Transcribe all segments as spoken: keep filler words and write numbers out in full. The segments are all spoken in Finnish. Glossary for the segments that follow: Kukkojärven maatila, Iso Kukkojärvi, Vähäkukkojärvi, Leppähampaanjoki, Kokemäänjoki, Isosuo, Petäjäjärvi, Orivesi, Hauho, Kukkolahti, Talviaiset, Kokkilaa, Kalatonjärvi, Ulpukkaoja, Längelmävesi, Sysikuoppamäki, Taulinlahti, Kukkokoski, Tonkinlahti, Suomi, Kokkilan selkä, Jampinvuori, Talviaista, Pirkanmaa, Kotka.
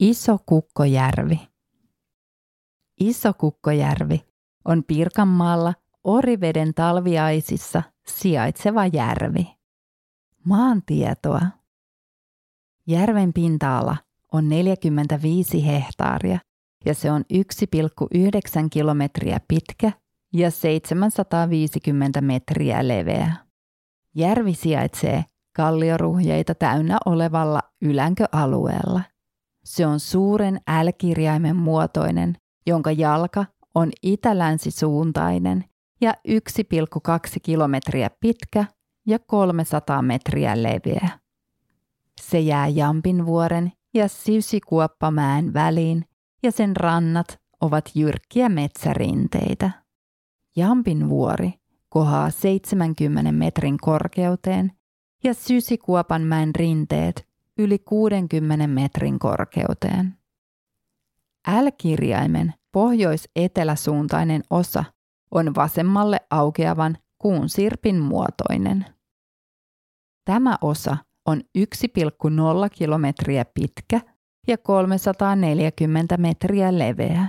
Iso Kukkojärvi. Iso Kukkojärvi on Pirkanmaalla Oriveden Talviaisissa sijaitseva järvi. Maantietoa. Järven pinta-ala on neljäkymmentäviisi hehtaaria ja se on yksi pilkku yhdeksän kilometriä pitkä ja seitsemänsataaviisikymmentä metriä leveä. Järvi sijaitsee kallioruhjeita täynnä olevalla ylänköalueella. Se on suuren L-kirjaimen muotoinen, jonka jalka on itälänsisuuntainen ja yksi pilkku kaksi kilometriä pitkä ja kolmesataa metriä leveä. Se jää Jampinvuoren ja Sysikuoppamäen väliin ja sen rannat ovat jyrkkiä metsärinteitä. Jampinvuori kohaa seitsemänkymmentä metrin korkeuteen ja Sysikuopanmäen rinteet yli kuudenkymmenen metrin korkeuteen. L-kirjaimen pohjois-eteläsuuntainen osa on vasemmalle aukeavan kuun sirpin muotoinen. Tämä osa on yksi pilkku nolla kilometriä pitkä ja kolmesataaneljäkymmentä metriä leveä.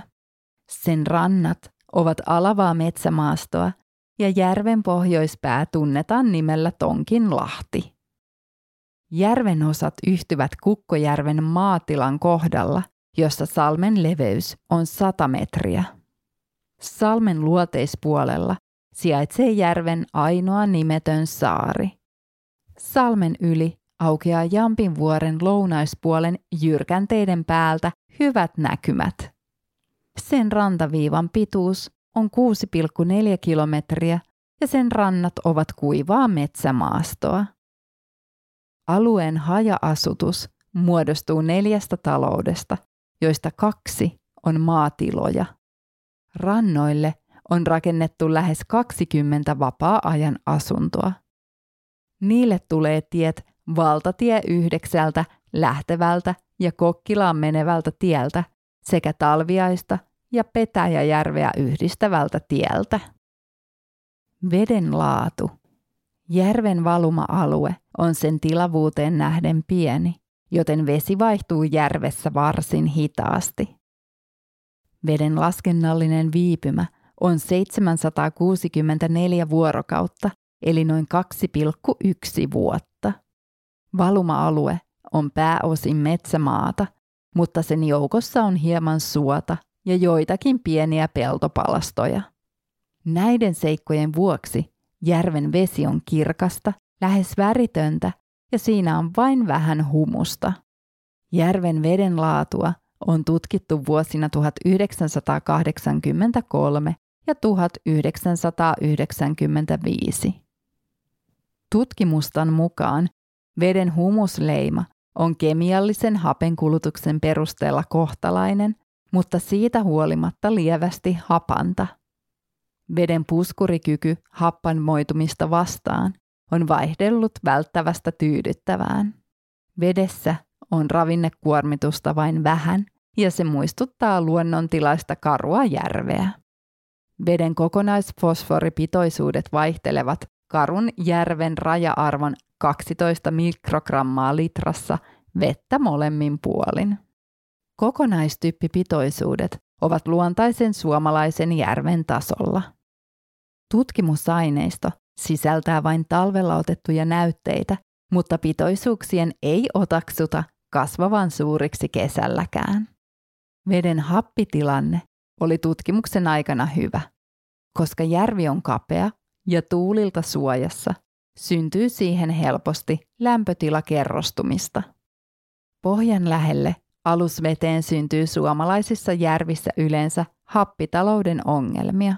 Sen rannat ovat alavaa metsämaastoa ja järven pohjoispää tunnetaan nimellä Tonkinlahti. Järven osat yhtyvät Kukkojärven maatilan kohdalla, jossa salmen leveys on sata metriä. Salmen luoteispuolella sijaitsee järven ainoa nimetön saari. Salmen yli aukeaa Jampinvuoren lounaispuolen jyrkänteiden päältä hyvät näkymät. Sen rantaviivan pituus on kuusi pilkku neljä kilometriä ja sen rannat ovat kuivaa metsämaastoa. Alueen haja-asutus muodostuu neljästä taloudesta, joista kaksi on maatiloja. Rannoille on rakennettu lähes kaksikymmentä vapaa-ajan asuntoa. Niille tulee tiet Valtatie yhdeksän lähtevältä ja Kokkilaan menevältä tieltä sekä Talviaista ja Petäjäjärveä yhdistävältä tieltä. Veden laatu. Järven valuma-alue on sen tilavuuteen nähden pieni, joten vesi vaihtuu järvessä varsin hitaasti. Veden laskennallinen viipymä on seitsemänsataakuusikymmentäneljä vuorokautta, eli noin kaksi pilkku yksi vuotta. Valuma-alue on pääosin metsämaata, mutta sen joukossa on hieman suota ja joitakin pieniä peltopalastoja. Näiden seikkojen vuoksi järven vesi on kirkasta, lähes väritöntä ja siinä on vain vähän humusta. Järven veden laatua on tutkittu vuosina tuhatyhdeksänsataakahdeksankymmentäkolme ja tuhatyhdeksänsataayhdeksänkymmentäviisi. Tutkimustan mukaan veden humusleima on kemiallisen hapenkulutuksen perusteella kohtalainen, mutta siitä huolimatta lievästi hapanta. Veden puskurikyky happanmoitumista vastaan on vaihdellut välttävästä tyydyttävään. Vedessä on ravinnekuormitusta vain vähän ja se muistuttaa luonnontilaista karua järveä. Veden kokonaisfosforipitoisuudet vaihtelevat karun järven raja-arvon kaksitoista mikrogrammaa litrassa vettä molemmin puolin. Kokonaistyppipitoisuudet ovat luontaisen suomalaisen järven tasolla. Tutkimusaineisto sisältää vain talvella otettuja näytteitä, mutta pitoisuuksien ei otaksuta kasvavan suuriksi kesälläkään. Veden happitilanne oli tutkimuksen aikana hyvä. Koska järvi on kapea ja tuulilta suojassa, syntyy siihen helposti lämpötilakerrostumista. Pohjan lähelle alusveteen syntyy suomalaisissa järvissä yleensä happitalouden ongelmia.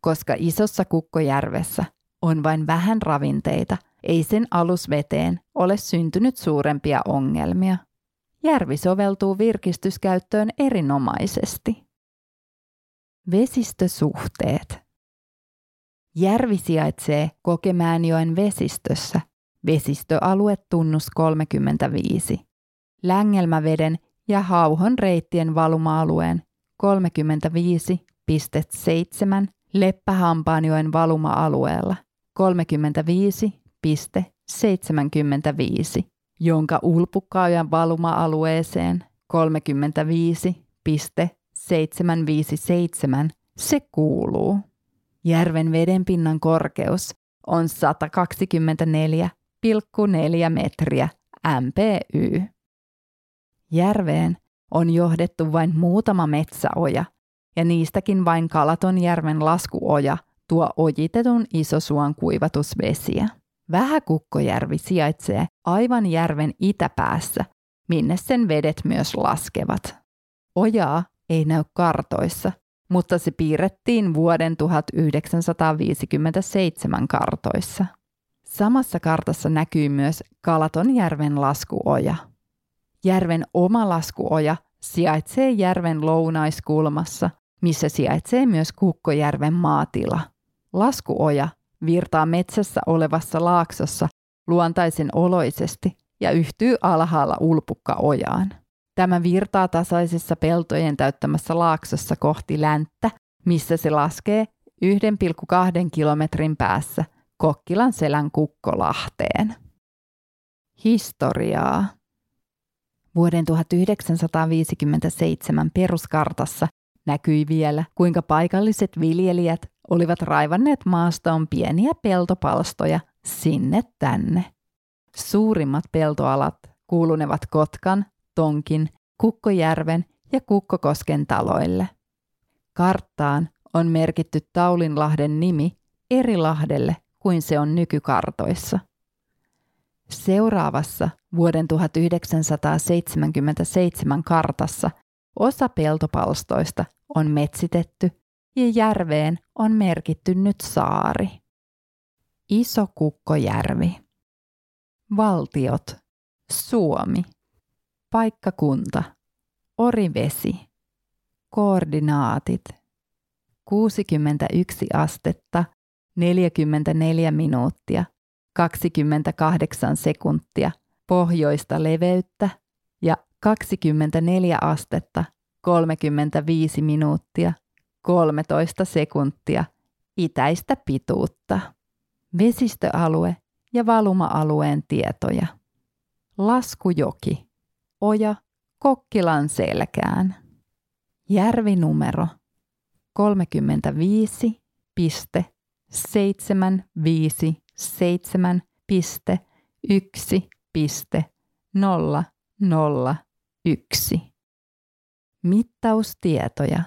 Koska Isossa Kukkojärvessä on vain vähän ravinteita, ei sen alusveteen ole syntynyt suurempia ongelmia. Järvi soveltuu virkistyskäyttöön erinomaisesti. Vesistösuhteet. Järvi sijaitsee Kokemäänjoen vesistössä, vesistöaluetunnus kolmekymmentäviisi, Längelmäveden ja Hauhon reittien valuma-alueen kolmekymmentäviisi pilkku seitsemän, Leppähampaanjoen valuma-alueella kolmekymmentäviisi pilkku seitsemänkymmentäviisi, jonka Ulpukkaojan valuma-alueeseen kolmekymmentäviisi pilkku seitsemänsataaviisikymmentäseitsemän se kuuluu. Järven vedenpinnan korkeus on sata kaksikymmentäneljä pilkku neljä metriä äm pee yy. Järveen on johdettu vain muutama metsäoja, ja niistäkin vain Kalatonjärven laskuoja tuo ojitetun Isosuon kuivatusvesiä. Vähäkukkojärvi sijaitsee aivan järven itäpäässä, minne sen vedet myös laskevat. Ojaa ei näy kartoissa, mutta se piirrettiin vuoden tuhatyhdeksänsataaviisikymmentäseitsemän kartoissa. Samassa kartassa näkyy myös Kalatonjärven laskuoja. Järven oma laskuoja sijaitsee järven lounaiskulmassa, missä sijaitsee myös Kukkojärven maatila. Laskuoja virtaa metsässä olevassa laaksossa luontaisen oloisesti ja yhtyy alhaalla Ulpukkaojaan. Tämä virtaa tasaisessa peltojen täyttämässä laaksossa kohti länttä, missä se laskee yksi pilkku kaksi kilometrin päässä Kokkilan selän Kukkolahteen. Historiaa. Vuoden tuhatyhdeksänsataaviisikymmentäseitsemän peruskartassa näkyi vielä, kuinka paikalliset viljelijät olivat raivanneet maastoon pieniä peltopalstoja sinne tänne. Suurimmat peltoalat kuulunevat Kotkan, Tonkin, Kukkojärven ja Kukkokosken taloille. Karttaan on merkitty Taulinlahden nimi eri lahdelle kuin se on nykykartoissa. Seuraavassa vuoden tuhatyhdeksänsataaseitsemänkymmentäseitsemän kartassa osa peltopalstoista on metsitetty ja järveen on merkitty nyt saari. Iso Kukkojärvi. Valtiot: Suomi. Paikkakunta: Orivesi. Koordinaatit: kuusikymmentäyksi astetta, neljäkymmentäneljä minuuttia, kaksikymmentäkahdeksan sekuntia pohjoista leveyttä ja kaksikymmentäneljä astetta, kolmekymmentäviisi minuuttia, kolmetoista sekuntia itäistä pituutta. Vesistöalue ja valuma-alueen tietoja. Laskujoki. Oja Kokkilan selkään. Järvinumero kolmekymmentäviisi pilkku seitsemänsataaviisikymmentäseitsemän pilkku yksi pilkku nolla nolla yksi. Mittaustietoja.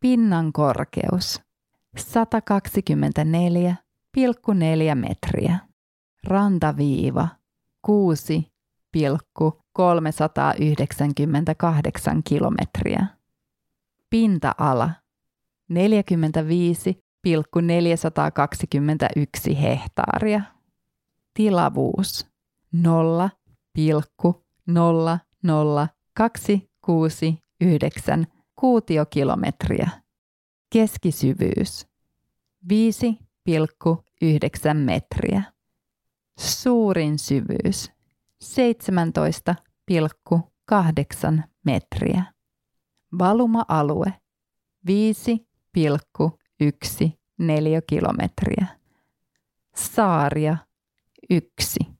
Pinnan korkeus sata kaksikymmentäneljä pilkku neljä metriä. Rantaviiva kuusi pilkku kolmesataayhdeksänkymmentäkahdeksan kilometriä. Pinta-ala neljäkymmentäviisi pilkku neljäsataakaksikymmentäyksi hehtaaria. Tilavuus nolla pilkku nolla nolla kaksi kuusi yhdeksän kuutiokilometriä. Keskisyvyys viisi pilkku yhdeksän metriä. Suurin syvyys seitsemäntoista pilkku kahdeksan metriä. Valuma-alue viisi pilkku yksi neliökilometriä. Saaria yksi.